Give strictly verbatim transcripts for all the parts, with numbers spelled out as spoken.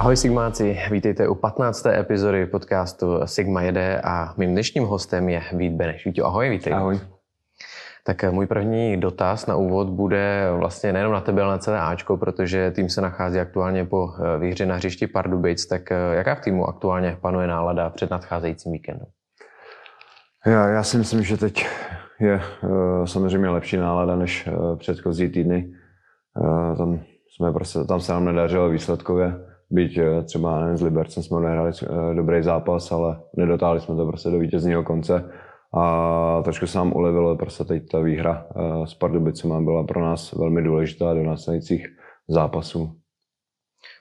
Ahoj Sigmáci, vítejte u patnácté epizody podcastu Sigma.jede a mým dnešním hostem je Vít Beneš. Víťo, ahoj, vítej. Ahoj. Tak můj první dotaz na úvod bude vlastně nejenom na tebe, ale na celé Ačko, protože tým se nachází aktuálně po výhře na hřišti Pardubic. Tak jaká v týmu aktuálně panuje nálada před nadcházejícím víkendem? Já, já si myslím, že teď je samozřejmě lepší nálada než předchozí týdny. Tam, jsme prostě, tam se nám nedařilo výsledkově. Byť třeba nevím, s Libercem jsme nehráli dobrý zápas, ale nedotáhli jsme to prostě do vítězního konce. A trošku se nám ulevilo, prostě teď ta výhra s Pardubicema byla pro nás velmi důležitá do následujících zápasů.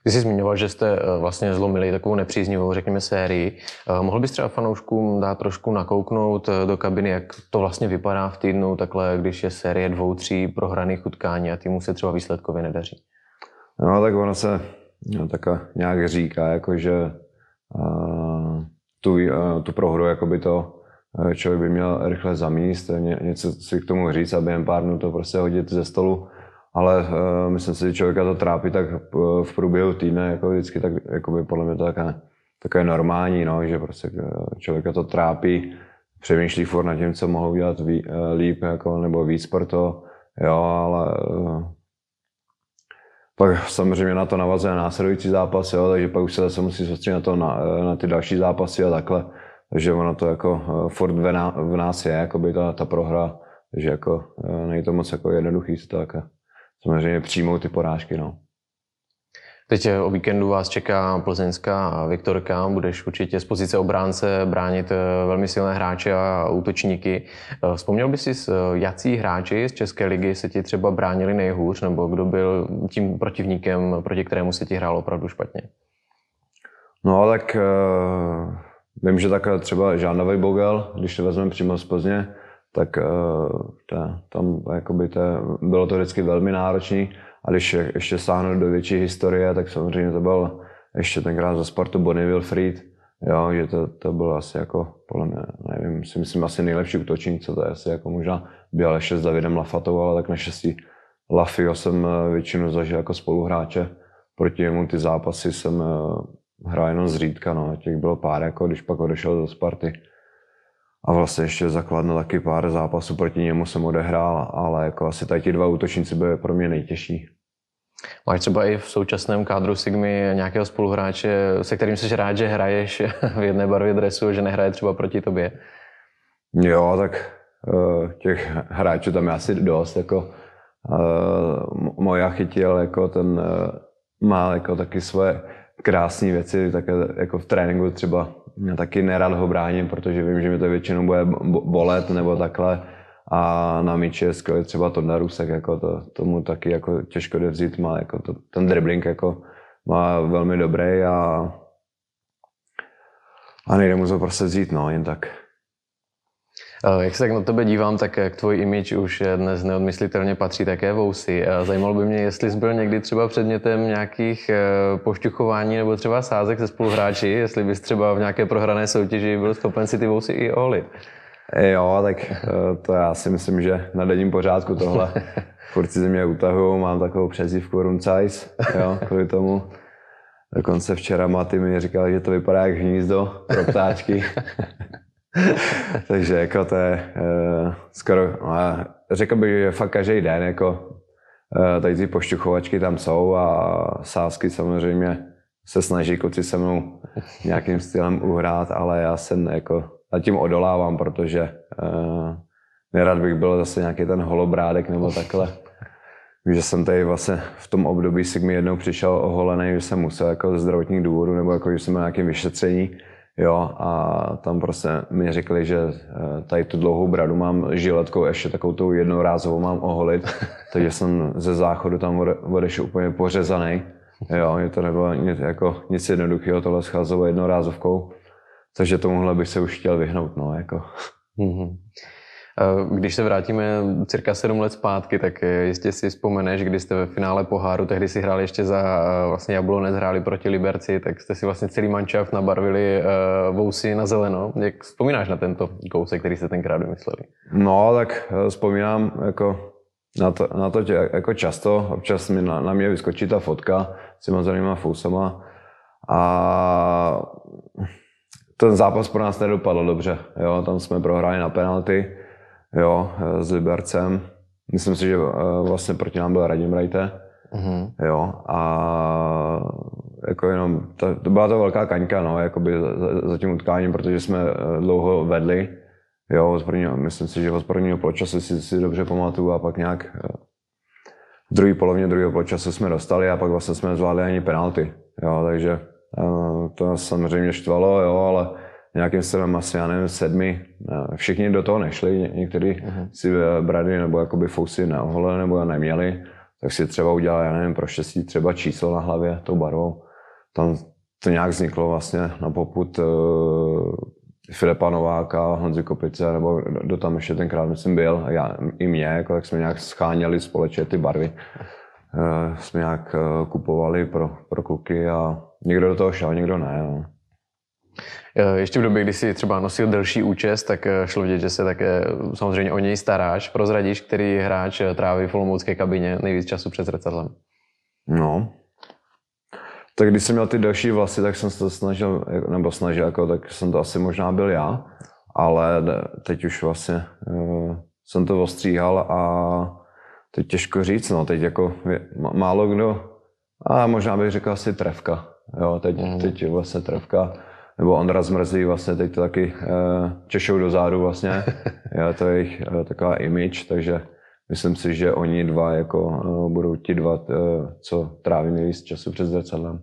Ty jsi zmiňoval, že jste vlastně zlomili takovou nepříznivou, řekněme, sérii. Mohl bys třeba fanouškům dát trošku nakouknout do kabiny, jak to vlastně vypadá v týdnu, takhle, když je série dvou, tří prohraných utkání a týmu se třeba výsledkově nedaří? No tak ono se no, tak nějak říká, jako, že uh, tu, uh, tu prohru jakoby to člověk by měl rychle zamíst, ně, něco si k tomu říct a během pár dnů to prostě hodit ze stolu. Ale uh, myslím si, že člověka to trápí tak uh, v průběhu týdne, jako vždycky, tak jakoby, podle mě to taká, takové normální, no, že prostě člověka to trápí, přemýšlí furt nad tím, co mohou dělat ví, uh, líp jako, nebo víc pro to, jo, ale uh, pak samozřejmě na to navazuje následující zápas, jo, takže pak už se zase musí soustředit na, to, na, na ty další zápasy a takhle. Takže ono to jako furt v nás je, jakoby ta, ta prohra, že jako není to moc jako jednoduchý se to jako samozřejmě přijmout ty porážky, no. Teď o víkendu vás čeká plzeňská Viktorka, budeš určitě z pozice obránce bránit velmi silné hráče a útočníky. Vzpomněl bys si, jací hráči z České ligy se ti třeba bránili nejhůř, nebo kdo byl tím protivníkem, proti kterému se ti hrálo opravdu špatně? No tak uh, vím, že takhle třeba Žándavej Bogel, když to vezmeme přímo z Plzně, tak uh, ta, tam jakoby ta, bylo to vždycky velmi náročný. A když ještě sáhnu do větší historie, tak samozřejmě to byl ještě tenkrát za Spartu Bonnie Wilfried, jo, že to, to byl asi jako, podle mě, nevím, si myslím asi nejlepší útočník, co to je asi jako možná byl ještě s Davidem Lafatou, ale tak naštěstí Lafio jsem většinu zažil jako spoluhráče, proti jemu ty zápasy jsem hrál jenom zřídka, no, těch bylo pár, jako když pak odešel do Sparty. A vlastně ještě za Kladno taky pár zápasů proti němu jsem odehrál, ale jako asi tady ti dva útočníci byly pro mě nejtěžší. Máš třeba i v současném kádru Sigmy nějakého spoluhráče, se kterým jsi rád, že hraješ v jedné barvě dresu, že nehraje třeba proti tobě? Jo, tak těch hráčů tam je asi dost. Jako, Moja Chytil jako ten, má jako taky svoje krásné věci, také jako v tréninku třeba. Já taky nerad ho bráním, protože vím, že mi to většinou bude bolet nebo takhle. A na míči je skvělý třeba Tonda Rusek, jako to, tomu taky jako těžko jde vzít. Má jako to, ten dribbling jako má velmi dobrý a, a nejde mu to prostě vzít, no, jen tak. Jak se tak na tebe dívám, tak k tvojí image už dnes neodmyslitelně patří také vousy. Zajímalo by mě, jestli jsi byl někdy třeba předmětem nějakých pošťuchování nebo třeba sázek se spoluhráči, jestli bys třeba v nějaké prohrané soutěži byl schopen si ty vousy i oholit. Jo, tak to já si myslím, že na denním pořádku tohle. Furt si mě utahují, mám takovou přezdívku Rumcajs, jo, kvůli tomu. Dokonce včera Maty mi říkal, že to vypadá jak hnízdo pro ptáčky. Takže jako to je uh, skoro, uh, řekl bych, že fakt každý den jako uh, tady ty pošťuchovačky tam jsou a sázky samozřejmě se snaží kluci se mnou nějakým stylem uhrát, ale já se jako nad tím odolávám, protože uh, nerad bych byl zase nějaký ten holobrádek nebo takhle. Že jsem tady vlastně v tom období si mi jednou přišel oholený, že jsem musel jako ze zdravotních důvodů nebo jako, že jsem na nějakém vyšetření. Jo, a tam prostě mi řekli, že tady tu dlouhou bradu mám žiletkou, ještě takovou tou jednorázovou mám oholit, takže jsem ze záchodu tam odešel úplně pořezaný. Jo, mě to nebylo nic, jako, nic jednoduchého, tohle scházelo jednorázovkou, takže tomuhle bych se už chtěl vyhnout, no, jako. Mm-hmm. Když se vrátíme cirka sedm let zpátky, tak jistě si vzpomeneš, když jste ve finále poháru, tehdy si hráli ještě za vlastně Jablonec, hráli proti Liberci, tak jste si vlastně celý mančaft nabarvili vousy na zeleno. Jak vzpomínáš na tento kousek, který se tenkrát vymysleli? No, tak vzpomínám jako na to, na to tě, jako často. Občas mi na, na mě vyskočí ta fotka s těma zelenýma fousama. A ten zápas pro nás nedopadl dobře. Jo, tam jsme prohráli na penalty, jo, s Libercem. Myslím si, že vlastně proti nám byl Radim Rajte. Mm-hmm. Jo, a jako jenom, ta, to byla to velká kaňka, no, jakoby za, za tím utkáním, protože jsme dlouho vedli, jo, prvního, myslím si, že od prvního poločasu si, si dobře pamatuju a pak nějak v druhé polovině druhého poločasu jsme dostali a pak vlastně jsme nezvládli ani penalty, jo, takže to samozřejmě štvalo, jo, ale nějakým stylem asi, já nevím, sedmi, všichni do toho nešli, někteří mm-hmm. si brady nebo jakoby fousy neoholili nebo neměli. Tak si třeba udělal, já nevím, pro štěstí třeba číslo na hlavě tou barvou. Tam to nějak vzniklo vlastně na popud uh, Filipa Nováka, Honzi Kopice, nebo do tam ještě tenkrát, myslím, byl, já, i mě, jako, tak jsme nějak scháněli společně ty barvy. Uh, jsme nějak uh, kupovali pro, pro kluky a někdo do toho šel, někdo ne. No. Ještě v době, kdy jsi třeba nosil delší účest, tak šlo vidět, že se také samozřejmě o něj staráš. Prozradíš, který hráč tráví v olomoucké kabině nejvíc času před zrcadlem? No, tak když jsem měl ty delší vlasy, tak jsem se to snažil, nebo snažil, jako, tak jsem to asi možná byl já, ale teď už vlastně uh, jsem to ostříhal a teď těžko říct, no, teď jako málo kdo, a možná bych řekl asi trefka, jo, teď, mm. teď vlastně trefka. Nebo Ondra Zmrzlý vlastně teď to taky češou do zádu vlastně. Já to je jejich taková image, takže myslím si, že oni dva jako budou ti dva, co tráví nejvíc času před zrcadlem.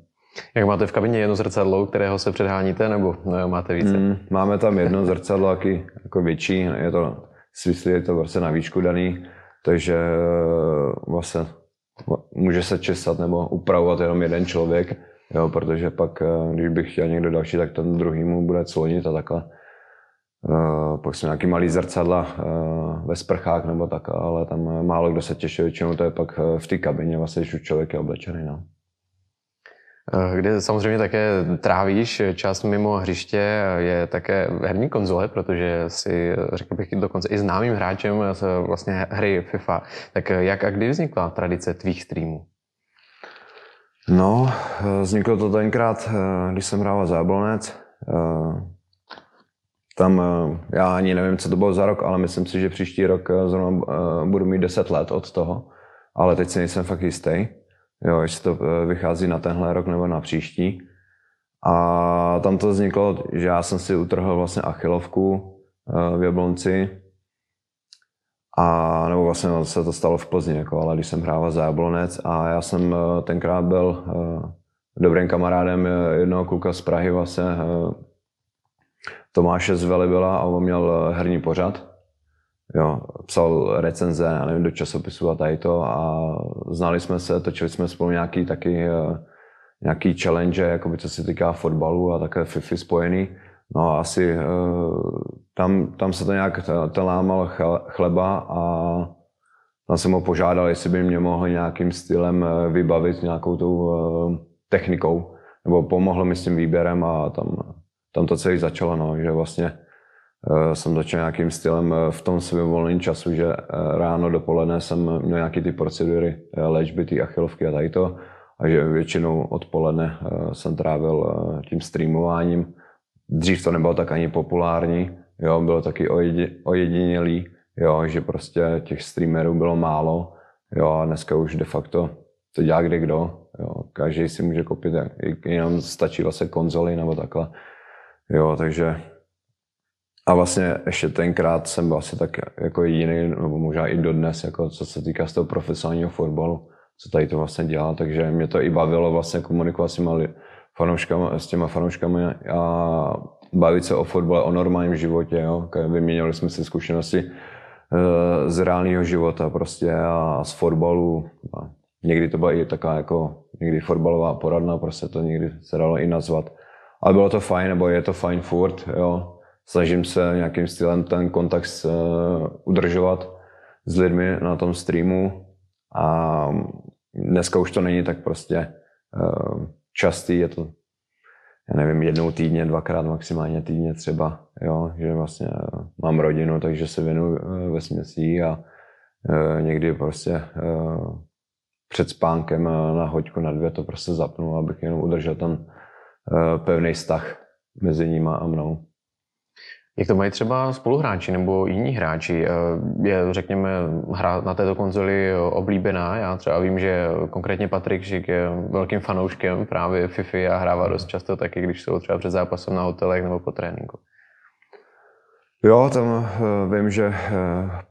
Jak máte v kabině jedno zrcadlo, kterého se předháníte, nebo no, máte více? Mm, máme tam jedno zrcadlo, taky jako větší, je to svislý, je to vlastně na výšku daný, takže vlastně může se česat nebo upravovat jenom jeden člověk. Jo, protože pak, když bych chtěl někdo další, tak ten druhýmu bude clonit a takhle. E, pak jsou nějaký malý zrcadla e, ve sprchách nebo tak, ale tam málo kdo se těší, většinou to je pak v té kabině, vlastně, když už člověk je oblečený. No. Kde samozřejmě také trávíš čas mimo hřiště, je také herní konzole, protože si, řekl bych, dokonce i známým hráčem vlastně hry FIFA. Tak jak a kdy vznikla tradice tvých streamů? No, vzniklo to tenkrát, když jsem hrával za Jablonec. Tam, já ani nevím, co to bylo za rok, ale myslím si, že příští rok zrovna budu mít deset let od toho. Ale teď si nejsem fakt jistý, jo, jestli to vychází na tenhle rok nebo na příští. A tam to vzniklo, že já jsem si utrhl vlastně achilovku v Jablonci. A nebo vlastně se to stalo v Plzni, jako, ale když jsem hrával za Jablonec a já jsem tenkrát byl dobrým kamarádem jednoho kluka z Prahy, vlastně Tomáše Zvelebala, a on měl herní pořad. Jo, psal recenze, já nevím, do časopisu a tady to, a znali jsme se, točili jsme spolu nějaký taky, nějaký challenge, jakoby, co se týká fotbalu a také FIFA spojený. No asi tam, tam se to nějak lámal chleba a tam jsem ho požádal, jestli by mě mohl nějakým stylem vybavit nějakou tou technikou, nebo pomohl mi s tím výběrem a tam, tam to celé začalo, no, že vlastně jsem začal nějakým stylem v tom svém volném času, že ráno dopoledne jsem měl nějaké ty procedury léčby, ty achilovky a tady to, a že většinou odpoledne jsem trávil tím streamováním. Dřív to nebylo tak ani populární, jo, bylo taky ojedinělý, jo, že prostě těch streamerů bylo málo, jo, a dneska už de facto to dělá kdekdo, jo, každý si může koupit, jenom stačí vlastně konzoli nebo takhle, jo, takže a vlastně ještě tenkrát jsem byl asi tak jako jediný, nebo možná i dodnes, jako co se týká z toho profesionálního fotbalu, co tady to vlastně dělá, takže mě to i bavilo vlastně komunikovat s těma Fanouškama, s těma fanouškami a bavit se o fotbale, o normálním životě. Jo? Vyměňovali jsme si zkušenosti z reálného života prostě a z fotbalu. A někdy to byla i taková jako někdy fotbalová poradna, prostě to někdy se dalo i nazvat. Ale bylo to fajn, nebo je to fajn furt. Jo? Snažím se nějakým stylem ten kontakt s, uh, udržovat s lidmi na tom streamu a dneska už to není tak prostě uh, častý, je to, já nevím, jednou týdně, dvakrát maximálně týdně třeba, jo, že vlastně mám rodinu, takže se věnuju vesměs jí a e, někdy prostě e, před spánkem na hoďku, na dvě to prostě zapnu, abych jenom udržel ten pevný vztah mezi nima a mnou. Jak to mají třeba spoluhráči nebo jiní hráči? Je, řekněme, hra na této konzoli oblíbená. Já třeba vím, že konkrétně Patrik Žik je velkým fanouškem právě FIFA a hrává dost často taky, když jsou třeba před zápasem na hotelech nebo po tréninku. Jo, tam vím, že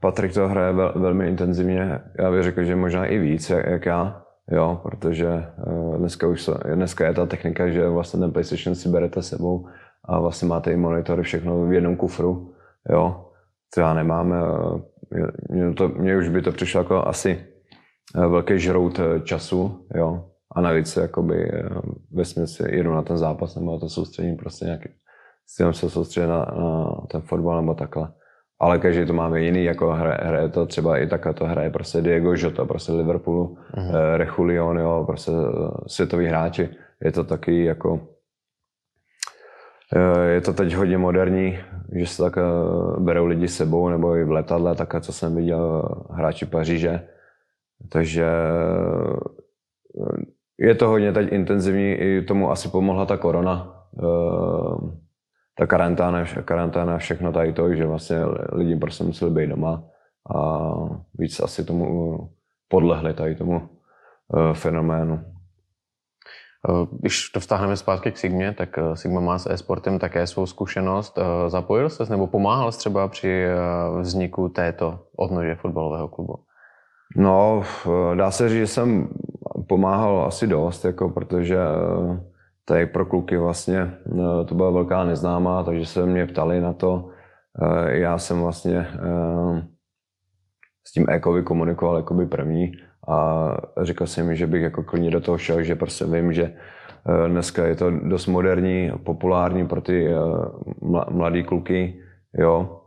Patrik to hraje velmi intenzivně. Já bych řekl, že možná i víc, jak já. Jo, protože dneska, už, dneska je ta technika, že vlastně ten PlayStation si berete sebou a vlastně máte i monitory, všechno v jednom kufru, jo, co já nemám. Mně, to, mně už by to přišlo jako asi velký žrout času, jo, a navíc se jakoby ve směsi jedu na ten zápas nebo na to soustředím prostě nějaký, s tím se soustředím na, na ten fotbal nebo takhle. Ale každý to máme jiný, jako hraje, hraje to třeba i takhle, to hraje prostě Diego Jota, prostě Liverpoolu, mm-hmm. Rechulion, jo, prostě světoví hráči. Je to taky jako, je to teď hodně moderní, že se tak berou lidi sebou, nebo i v letadle, takhle, co jsem viděl, hráči Paříže. Takže je to hodně teď intenzivní, i tomu asi pomohla ta korona. Ta karantána, karantána, všechno tady to, že vlastně lidi prostě museli být doma a víc asi tomu podlehli tady tomu uh, fenoménu. Když to vztáhneme zpátky k Sigmě, tak Sigma má s e-sportem také svou zkušenost. Zapojil ses nebo pomáhal jsi třeba při vzniku této odnože fotbalového klubu? No, dá se říct, že jsem pomáhal asi dost, jako protože tady pro kluky vlastně to byla velká neznámá, takže se mě ptali na to. Já jsem vlastně s tím Ekovi komunikoval jakoby první a říkal jsem mi, že bych jako klidně do toho šel, že prostě vím, že dneska je to dost moderní, populární pro ty mladý kluky, jo.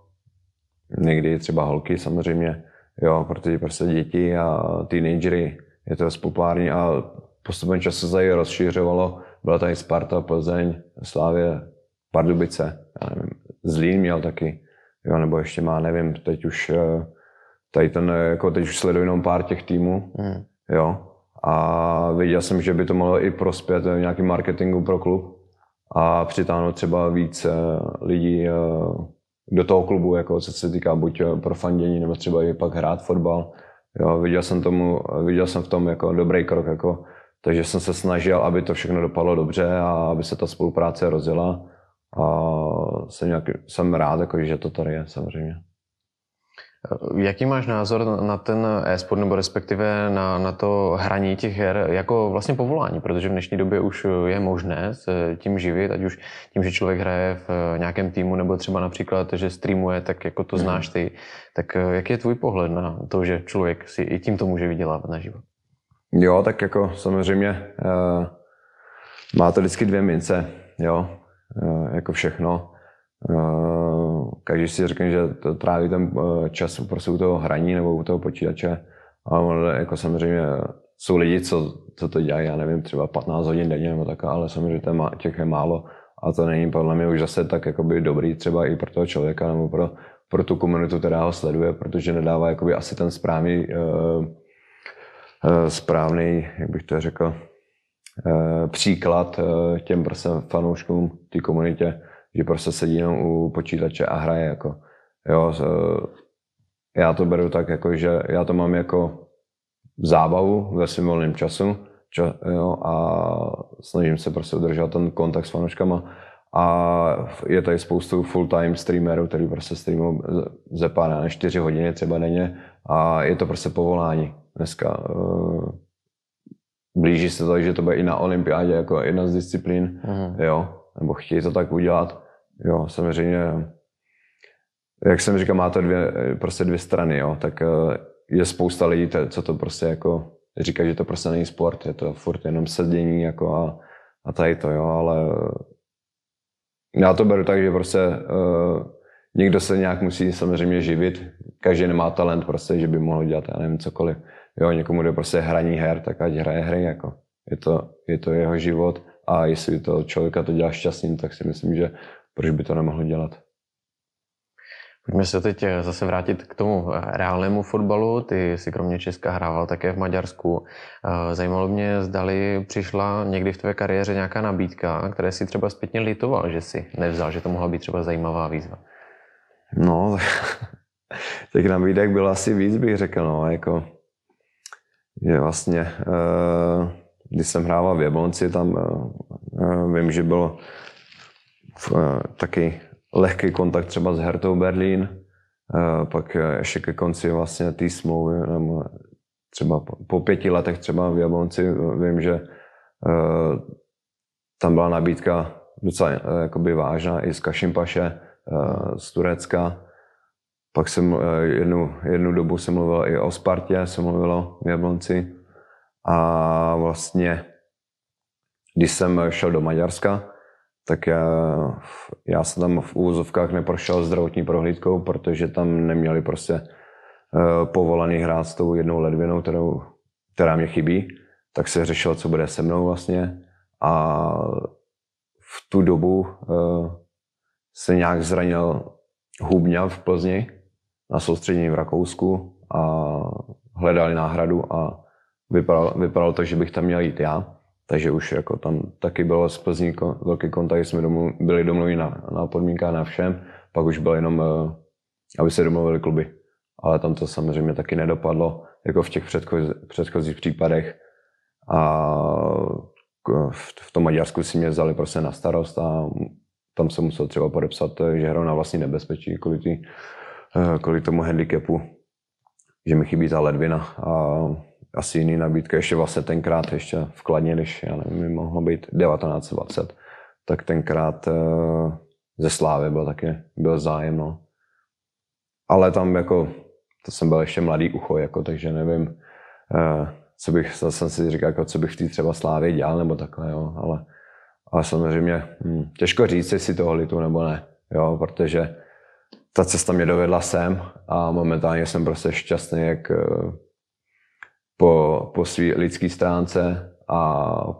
Někdy třeba holky samozřejmě, jo, protože prostě děti a teenagery je to dost populární a postupem času se tady rozšířovalo. Byla tady Sparta, Plzeň, Slavia, Pardubice, já nevím, Zlín měl taky, jo, nebo ještě má, nevím, teď už, tady ten, jako teď už sleduji jenom pár těch týmů, mm. jo, a viděl jsem, že by to mohlo i prospět v nějakém marketingu pro klub a přitáhnout třeba víc lidí do toho klubu, jako co se týká buď pro fandění, nebo třeba i pak hrát fotbal, jo, viděl jsem tomu, viděl jsem v tom jako dobrý krok, jako. Takže jsem se snažil, aby to všechno dopadlo dobře a aby se ta spolupráce rozjela. A jsem, nějak, jsem rád, jako, že to tady je, samozřejmě. Jaký máš názor na ten e-sport, nebo respektive na, na to hraní těch her jako vlastně povolání? Protože v dnešní době už je možné se tím živit, ať už tím, že člověk hraje v nějakém týmu, nebo třeba například, že streamuje, tak jako to znáš ty. Tak jaký je tvůj pohled na to, že člověk si i tímto může vydělávat na život? Jo, tak jako samozřejmě eh, má to vždycky dvě mince, jo, eh, jako všechno. Eh, každý si řekne, že to tráví ten eh, čas prostě u toho hraní nebo u toho počítače, ale jako samozřejmě jsou lidi, co, co to dělají, já nevím, třeba patnáct hodin denně nebo tak, ale samozřejmě těch je málo a to není podle mě už zase tak jakoby dobrý třeba i pro toho člověka nebo pro, pro tu komunitu, která ho sleduje, protože nedává jakoby asi ten správný eh, správný, jak bych to řekl, příklad těm prostě fanouškům, té komunitě, že prostě sedí jenom u počítače a hraje. Jako. Jo, já to beru tak, jako, že já to mám jako zábavu ve svým volným času, čas, jo, a snažím se prostě udržovat ten kontakt s fanouškama. A je tady spoustu full-time streamerů, který prostě streamují ze pár na čtyři hodiny třeba denně a je to prostě povolání. Dneska uh, blíží se to, že to bude i na olympiádě jako jedna z disciplín, mm. jo, nebo chtějí to tak udělat, jo, samozřejmě, jak jsem říkal, má to dvě, prostě dvě strany, jo, tak uh, je spousta lidí, co to prostě jako říká, že to prostě není sport, je to furt jenom sedění jako a, a tady to, jo, ale já to beru tak, že prostě uh, někdo se nějak musí samozřejmě živit, každý nemá talent prostě, že by mohl dělat, já nevím, cokoliv. Jo, někomu jde prostě hraní her, tak ať hraje hry, jako. Je to, je to jeho život a jestli to člověka to dělá šťastným, tak si myslím, že proč by to nemohl dělat. Pojďme se teď zase vrátit k tomu reálnému fotbalu. Ty si kromě Česka hrával také v Maďarsku. Zajímalo mě, zdali přišla někdy v tvé kariéře nějaká nabídka, které si třeba zpětně litoval, že si nevzal, že to mohla být třeba zajímavá výzva. No, těch nabídek bylo asi víc, bych řekl. No, jako, že vlastně, když jsem hrával v Jablonci, tam vím, že bylo taky lehký kontakt třeba s Herthou Berlin, pak ještě ke konci vlastně té smlouvy, třeba po pěti letech třeba v Jablonci, vím, že tam byla nabídka docela jakoby vážná i z Kašimpaše, z Turecka. Pak jsem jednu, jednu dobu jsem mluvil i o Spartě, se mluvilo v Jablonci. A vlastně, když jsem šel do Maďarska, tak já, já jsem tam v úvozovkách neprošel zdravotní prohlídkou, protože tam neměli prostě povolený hrát s tou jednou ledvinou, kterou, která mě chybí. Tak se řešilo, co bude se mnou vlastně. A v tu dobu se nějak zranil Hubňa v Plzni na soustředění v Rakousku a hledali náhradu a vypadalo, vypadalo to, že bych tam měl jít já. Takže už jako tam taky bylo z Plzní velký kontakt, jsme domluv, byli domluveni na, na podmínkách, na všem. Pak už bylo jenom, aby se domluvili kluby. Ale tam to samozřejmě taky nedopadlo, jako v těch předchozích, předchozích případech. A v, v tom Maďarsku si mě vzali prostě na starost a tam jsem musel třeba podepsat, že hraju na vlastní nebezpečí kvůli, tý, kvůli tomu handicapu, že mi chybí ta ledvina. A asi jiný nabídka, ještě vlastně tenkrát, ještě v Kladně, když já nevím, mohlo být devatenáct dvacet, tak tenkrát ze Slávy byl taky, byl zájem, no. Ale tam jako, to jsem byl ještě mladý ucho, jako, takže nevím, co bych, jsem si říkal, jako, co bych v té třeba Slávě dělal, nebo takhle, jo, ale, ale samozřejmě hm, těžko říct, jestli toho litu nebo ne, jo, protože ta cesta mě dovedla sem a momentálně jsem prostě šťastný, jak Po, po své lidské stránce a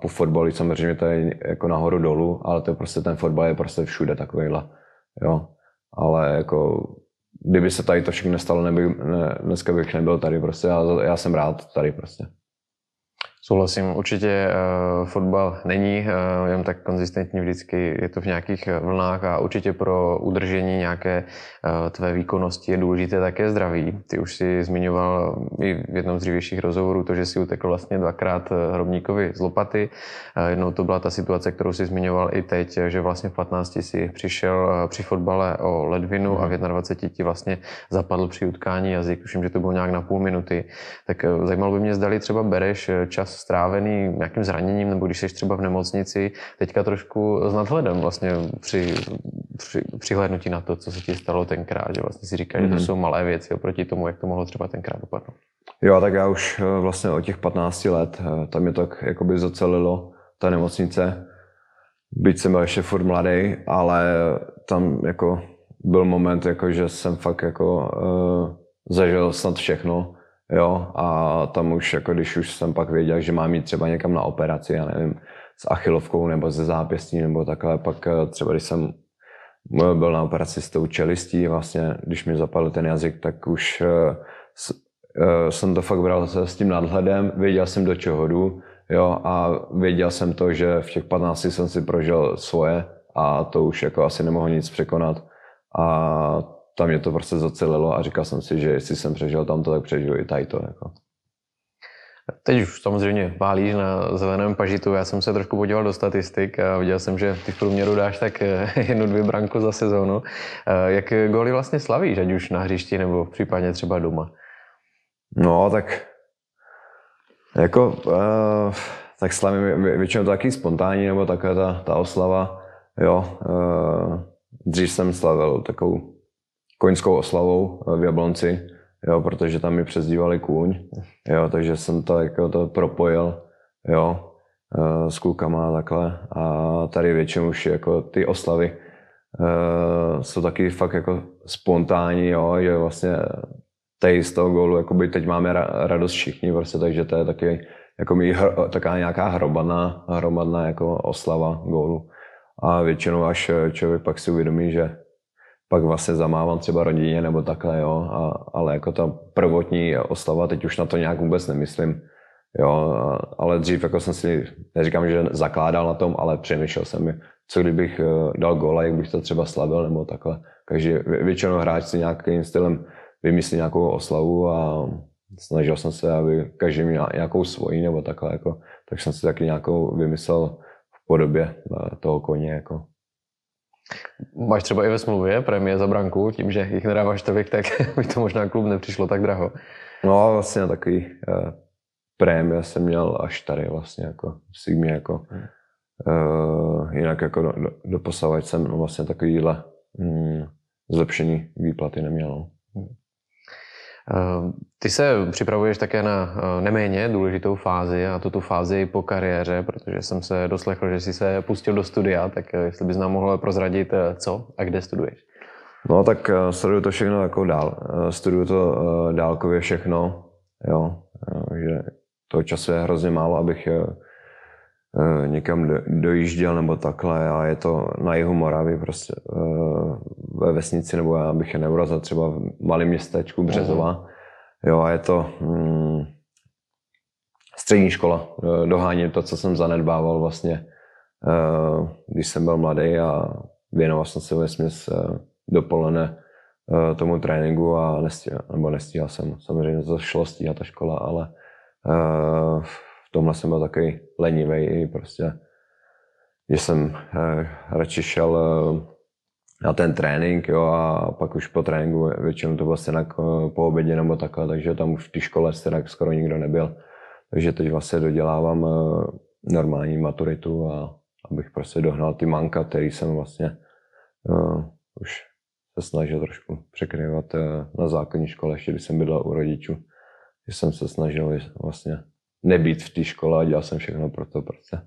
po fotbali samozřejmě to je jako nahoru dolů, ale to je prostě ten fotbal je prostě všude takovejhle, jo. Ale jako, kdyby se tady to všechno nestalo, neby, ne, dneska bych nebyl tady prostě, já, já jsem rád tady prostě. Souhlasím, určitě fotbal není jen tak konzistentní vždycky, je to v nějakých vlnách a určitě pro udržení nějaké tvé výkonnosti je důležité také zdraví. Ty už si zmiňoval i v jednom z dřívějších rozhovorů to, že si utekl vlastně dvakrát hrobníkovi z lopaty. Jednou to byla ta situace, kterou si zmiňoval i teď, že vlastně v patnácti si přišel při fotbale o ledvinu a v dvaceti jedné ti vlastně zapadl při utkání jazyk, tuším, že to bylo nějak na půl minuty. Tak zajímalo by mě, zdali třeba bereš čas strávený nějakým zraněním, nebo když jsi třeba v nemocnici, teďka trošku s nadhledem vlastně při, při, přihlédnutí na to, co se ti stalo tenkrát, že vlastně si říkáš, mm-hmm. že to jsou malé věci oproti tomu, jak to mohlo třeba tenkrát dopadnout. Jo, tak já už vlastně od těch patnácti let, tam mě tak jakoby zacelilo ta nemocnice, byť jsem byl ještě furt mladý, ale tam jako byl moment, jako, že jsem fakt jako e, zažil snad všechno. Jo, a tam už, jako když už jsem pak věděl, že mám jít třeba někam na operaci, já nevím, s achilovkou nebo ze zápěstí nebo takhle, pak třeba když jsem byl na operaci s tou čelistí, vlastně, když mi zapadl ten jazyk, tak už s, jsem to fakt bral s tím nadhledem, věděl jsem, do čeho jdu, jo, a věděl jsem to, že v těch patnácti jsem si prožil svoje a to už jako asi nemohl nic překonat. A tam mě to prostě zacelilo a říkal jsem si, že jestli jsem přežil tamto, tak přežiju i tady to. Jako. Teď už samozřejmě válíš na zeleném pažitu. Já jsem se trošku podíval do statistik a viděl jsem, že ty v průměru dáš tak jednu, dvě branku za sezónu. Jak góly vlastně slavíš, ať už na hřišti nebo případně třeba doma? No, tak jako uh, tak slavím většinou to taky spontánní, nebo taková ta, ta oslava. Jo, uh, dřív jsem slavil takovou koňskou oslavou v Jablonci, jo, protože tam mi přezdívali kůň, jo, takže jsem to, jako to propojil, jo, s klukama a takhle. A tady většinou už jako ty oslavy uh, jsou taky fakt jako spontánní, jo, že vlastně tady z toho gólu jakoby teď máme radost všichni, prostě, takže to je taky jako mý, taková nějaká hromadná, hromadná jako oslava gólu. A většinou až člověk pak si uvědomí, že pak vlastně zamávám třeba rodině nebo takhle, jo, a, ale jako ta prvotní oslava, teď už na to nějak vůbec nemyslím, jo, ale dřív jako jsem si, neříkám, že zakládal na tom, ale přemýšlel jsem, co kdybych dal góla, jak bych to třeba slavil nebo takhle. Takže většinou hráč si nějakým stylem vymyslí nějakou oslavu a snažil jsem se, aby každý měl nějakou svoji nebo takhle, jako, tak jsem si taky nějakou vymyslel v podobě toho koně, jako. Máš třeba i ve smluvě prémie za branku, tím, že jich nedáváš tolik, tak by to možná klub nepřišlo tak draho. No vlastně takový eh, prémie jsem měl až tady vlastně jako v Sigmě, jako eh, jinak jako do, do, doposavač jsem no, vlastně takovýhle mm, zlepšení výplaty neměl. Ty se připravuješ také na neméně důležitou fázi, a to tu fázi po kariéře, protože jsem se doslechl, že jsi se pustil do studia, tak jestli bys nám mohl prozradit, co a kde studuješ? No tak studuju to všechno jako dál. Studuju to dálkově všechno, jo, že toho času je hrozně málo, abych někam dojížděl nebo takhle, a je to na jihu Moravy prostě ve vesnici, nebo já bych je neurazil, třeba v malém městečku Březova. Jo, a je to mm, střední škola, doháním to, co jsem zanedbával vlastně, když jsem byl mladý, a věnoval jsem se vesměs dopoledne tomu tréninku a nestíhal, nebo nestíhal jsem, samozřejmě to šlo stíhat ta škola, ale v tomhle jsem byl takový lenivej, prostě, že jsem radši šel na ten trénink, jo, a pak už po tréninku většinou to byl synak po obědě nebo takhle, takže tam už v té škole synak skoro nikdo nebyl. Takže teď vlastně dodělávám normální maturitu, a abych prostě dohnal ty manka, který jsem vlastně uh, už se snažil trošku překrývat na základní škole, ještě když jsem bydlel u rodičů, že jsem se snažil vlastně nebýt v té škole, a dělal jsem všechno pro to, prostě,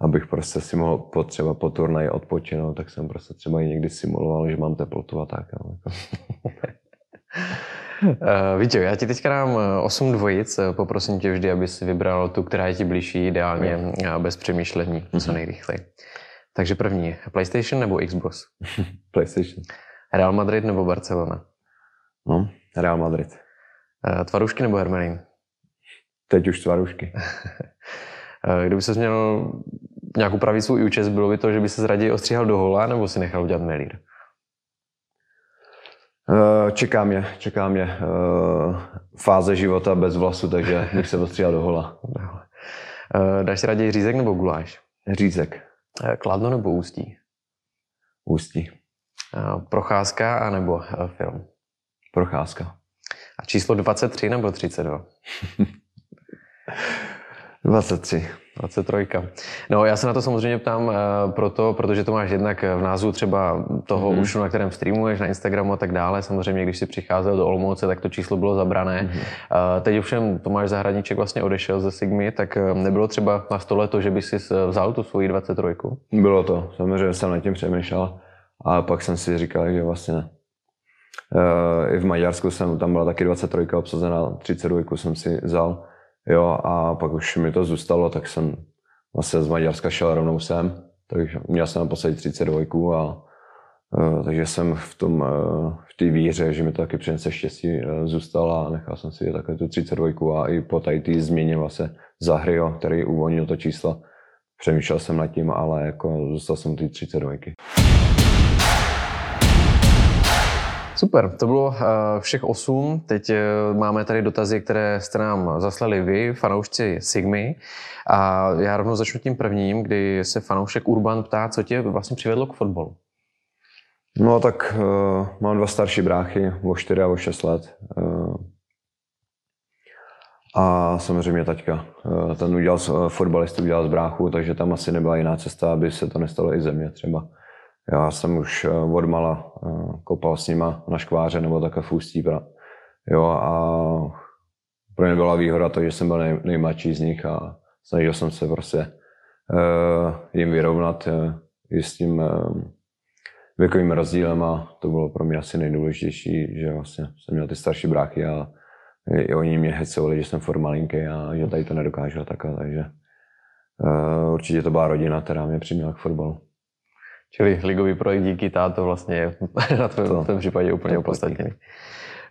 abych prostě si mohl po, třeba po turnaji odpočinout, tak jsem prostě třeba i někdy simuloval, že mám teplotu a tak. No. uh, Víte, já ti teďka dám osm dvojic, poprosím tě vždy, aby si vybral tu, která je ti blížší, ideálně a bez přemýšlení, mm-hmm. co nejrychleji. Takže první, PlayStation nebo Xbox? PlayStation. Real Madrid nebo Barcelona? No, Real Madrid. Uh, tvarušky nebo hermelín? Teď už tvarušky. Kdyby se měl nějakou pravicu i účest, bylo by to, že by se raději ostříhal do hola, nebo si nechal udělat melír? Uh, čeká mě, čeká mě uh, fáze života bez vlasu, takže bych se ostříhal do hola. Uh, dáš si raději řízek nebo guláš? Řízek. Uh, Kladno nebo Ústí? Ústí. Uh, procházka anebo uh, film? Procházka. A číslo dvacet tři nebo třicet dva? dvacet tři. dvacet tři. No, já se na to samozřejmě ptám uh, proto, protože to máš jednak v názvu třeba toho mm-hmm. účtu, na kterém streamuješ, na Instagramu a tak dále. Samozřejmě, když jsi přicházel do Olomouce, tak to číslo bylo zabrané. Mm-hmm. Uh, teď ovšem Tomáš Zahradníček vlastně odešel ze Sigmy, tak nebylo třeba na stole to, že by si vzal tu svoji dvacet tři? Bylo to. Samozřejmě jsem nad tím přemýšlel, a pak jsem si říkal, že vlastně ne. Uh, I v Maďarsku jsem, tam byla taky dvacet tři obsazená, třicet dva jsem si vzal. Jo, a pak už mi to zůstalo, tak jsem vlastně z Maďarska šel rovnou sem, takže měl jsem na poslední třicet dva a uh, takže jsem v tom, uh, v té víře, že mi to taky přinese štěstí, uh, zůstal, a nechal jsem si takhle tu třicet dva a i po tady té změně vlastně Zahryho, který uvolnil to číslo, přemýšlel jsem nad tím, ale jako zůstal jsem ty třicet dva. Super, to bylo všech osm. Teď máme tady dotazy, které jste nám zaslali vy, fanoušci Sigmy. A já rovnou začnu tím prvním, kdy se fanoušek Urban ptá, co tě vlastně přivedlo k fotbalu. No tak uh, mám dva starší bráchy, o čtyři a o šest let. Uh, a samozřejmě taťka. Uh, ten udělal z, uh, fotbalistu udělal z bráchu, takže tam asi nebyla jiná cesta, aby se to nestalo i ze mě třeba. Já jsem už odmala kopal s nima na škváře nebo také v Ústí. Jo, a pro mě byla výhoda to, že jsem byl nej, nejmladší z nich, a snažil jsem se prostě uh, jim vyrovnat uh, i s tím uh, věkovým rozdílem, a to bylo pro mě asi nejdůležitější, že vlastně jsem měl ty starší bráchy, a i oni mě hecovali, že jsem furt malinký a že tady to nedokážu takhle, takže uh, určitě to byla rodina, která mě přiměla k fotbalu. Čili ligový projekt díky táto vlastně je na tvém, tvém případě úplně opodstatněný.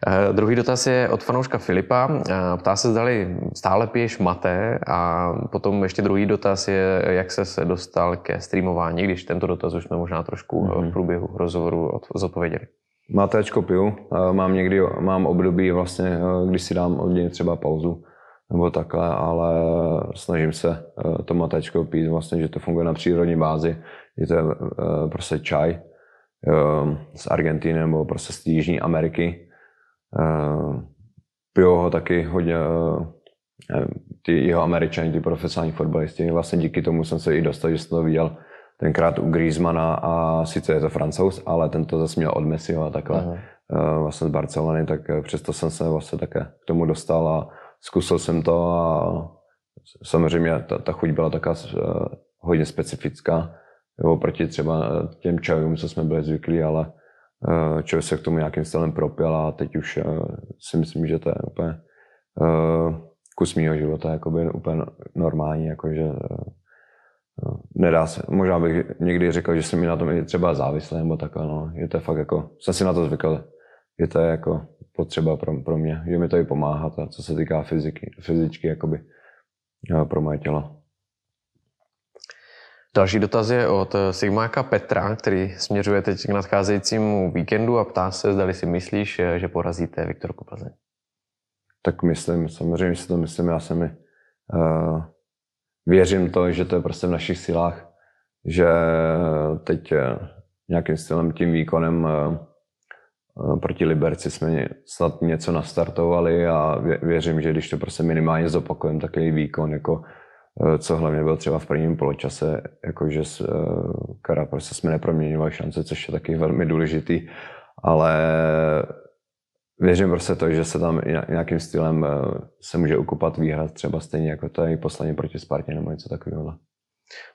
Uh, druhý dotaz je od fanouška Filipa. Uh, ptá se, zdali stále piješ maté, a potom ještě druhý dotaz je, jak ses dostal ke streamování, když tento dotaz už jsme možná trošku mm-hmm. v průběhu rozhovoru od, zodpověděli. Matéčko piju. Uh, mám někdy, mám období vlastně, uh, když si dám od něj třeba pauzu nebo takhle, ale snažím se uh, to matéčko pít vlastně, že to funguje na přírodní bázi, že to je uh, prostě čaj uh, z Argentiny nebo prostě z Jižní Ameriky. Uh, pijou ho taky hodně uh, ty jeho Američani, ty profesionální fotbalisti. Vlastně díky tomu jsem se i dostal, že jsem to viděl tenkrát u Griezmana, a sice je to Francouz, ale ten to zase měl od Messiho a takhle uh, vlastně z Barcelony, tak přesto jsem se vlastně také k tomu dostal a zkusil jsem to, a samozřejmě ta, ta chuť byla taká uh, hodně specifická oproti třeba těm čajům, co jsme byli zvyklí, ale člověk se k tomu nějakým stylem propěl a teď už si myslím, že to je úplně kus mýho života, jakoby úplně normální, jakože nedá se, možná bych někdy řekl, že jsem mi na tom i třeba závislý nebo takhle, no, že to je fakt jako, jsem si na to zvykl, že to je jako potřeba pro, pro mě, že mi to i pomáhá, to, co se týká fyziky, fyzičky, jakoby pro moje tělo. Další dotaz je od Sigmáka Petra, který směřuje teď k nadcházejícímu víkendu a ptá se, zdali si myslíš, že porazíte Viktorku Plzeň. Tak myslím, samozřejmě si to myslím, já se mi uh, věřím to, že to je prostě v našich silách, že teď uh, nějakým stylem tím výkonem uh, uh, proti Liberci jsme snad něco nastartovali a vě, věřím, že když to prostě minimálně zopakujeme, tak je výkon jako co hlavně byl třeba v prvním poločase, jakože Kara prostě jsme neproměňovali šance, což je taky velmi důležitý, ale věřím prostě to, že se tam nějakým stylem se může ukupat výhra, třeba stejně jako tady posledně proti Spartě nebo něco takového.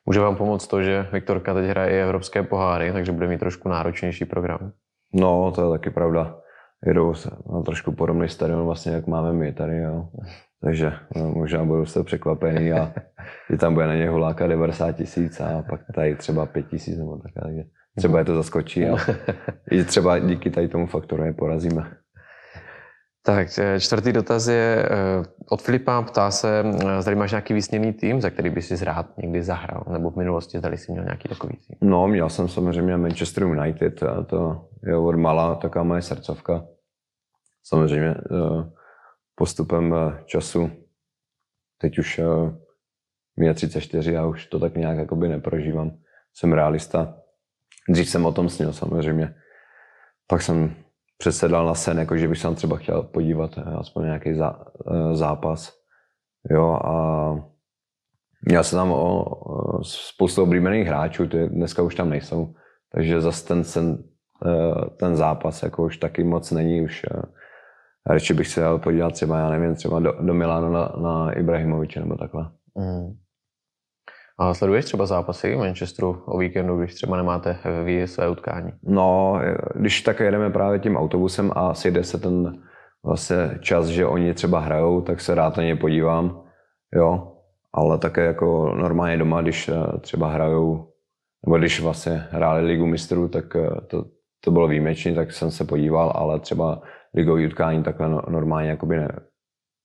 Může vám pomoct to, že Viktorka teď hraje i evropské poháry, takže bude mít trošku náročnější program? No, to je taky pravda. Jedou na trošku podobný stadion vlastně, jak máme my tady, jo. Takže no, možná budou se překvapený a že tam bude na něj huláka devadesát tisíc a pak tady třeba pět tisíc nebo tak, takže třeba je to zaskočí a i třeba díky tady tomu faktoru je porazíme. Tak čtvrtý dotaz je od Filipa, ptá se, zda máš nějaký vysněný tým, za který bys si rád někdy zahrál, nebo v minulosti zda jsi měl nějaký takový tým? No, měl jsem samozřejmě Manchester United, a to je od malá taková moje srdcovka. Samozřejmě postupem času, teď už mě je třicet čtyři a už to tak nějak jakoby neprožívám, jsem realista. Dřív jsem o tom snil samozřejmě, pak jsem přesedal na sen, jakože bych se tam třeba chtěl podívat aspoň nějaký zá, zápas. Jo, a měl jsem tam o, o spoustu oblíbených hráčů, ty dneska už tam nejsou, takže zase ten, ten, ten zápas jako už taky moc není. Už radši bych se dal podívat třeba, já nevím, třeba do, do Milánu na, na Ibrahimoviče nebo takhle. Mm. A sleduješ třeba zápasy Manchesteru o víkendu, když třeba nemáte výjezd své utkání? No, když tak jedeme právě tím autobusem a sejde se ten vlastně čas, že oni třeba hrajou, tak se rád na ně podívám, jo. Ale také jako normálně doma, když třeba hrajou, nebo když vlastně hráli Ligu mistrů, tak to, to bylo výjimečné, tak jsem se podíval, ale třeba ligový utkání takhle normálně jakoby ne,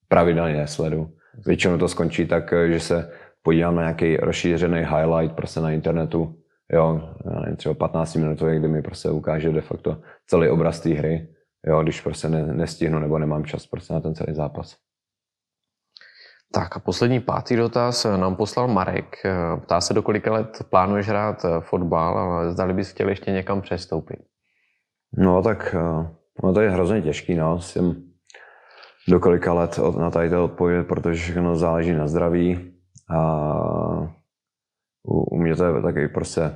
pravidelně nesledu. Většinou to skončí tak, že se podívám na nějaký rozšířený highlight prostě na internetu, jo, třeba patnáctiminutový, kdy mi prostě ukáže de facto celý obraz té hry, jo, když prostě ne, nestihnu nebo nemám čas prostě na ten celý zápas. Tak a poslední pátý dotaz nám poslal Marek. Ptá se, do kolika let plánuješ hrát fotbal, ale zdali bys chtěl ještě někam přestoupit? No tak no, to je hrozně těžký, no, s tím do kolika let na tady to odpovědět, protože všechno záleží na zdraví. A u mě to je taky prostě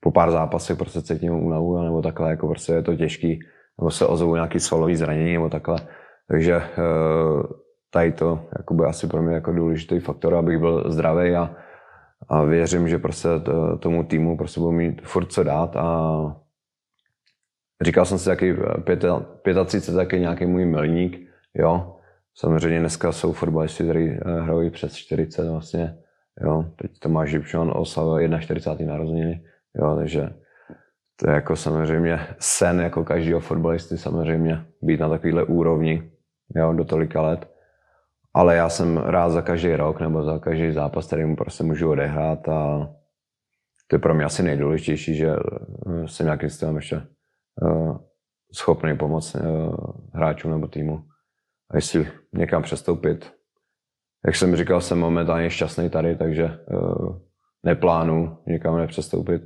po pár zápasech prostě cítím únavu nebo takhle, jako prostě je to těžký, nebo se ozvou nějaký svalový zranění nebo takhle. Takže tady to jakoby asi pro mě jako důležitý faktor, abych byl zdravý a, a věřím, že prostě to, tomu týmu prostě budu mít furt co dát. A říkal jsem si taky třicet pět taky nějaký můj milník, jo. Samozřejmě dneska jsou fotbalisti, kteří hrají přes čtyřicet vlastně, jo. Teď Tomáš Žipšon oslavil čtyřicáté první narozeniny, Jo, takže to je jako samozřejmě sen jako každého fotbalisty samozřejmě být na takovéhle úrovni, jo, do tolika let. Ale já jsem rád za každý rok nebo za každý zápas, který mu prostě můžu odehrát, a to je pro mě asi nejdůležitější, že jsem nějakým stylem ještě schopný pomoct hráčům nebo týmu. A jestli někam přestoupit. Jak jsem říkal, jsem momentálně šťastný tady, takže neplánuju někam nepřestoupit,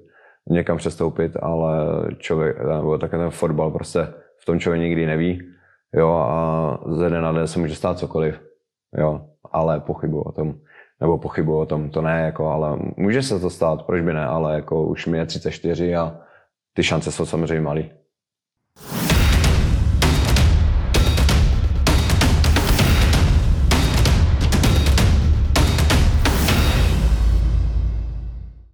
někam přestoupit, ale člověk, nebo také ten fotbal prostě v tom člověk nikdy neví, jo, a ze den na den se může stát cokoliv, jo, ale pochybuji o tom, nebo pochybuji o tom, to ne, jako, ale může se to stát, proč by ne, ale jako už mi je třicet čtyři a ty šance jsou samozřejmě malý.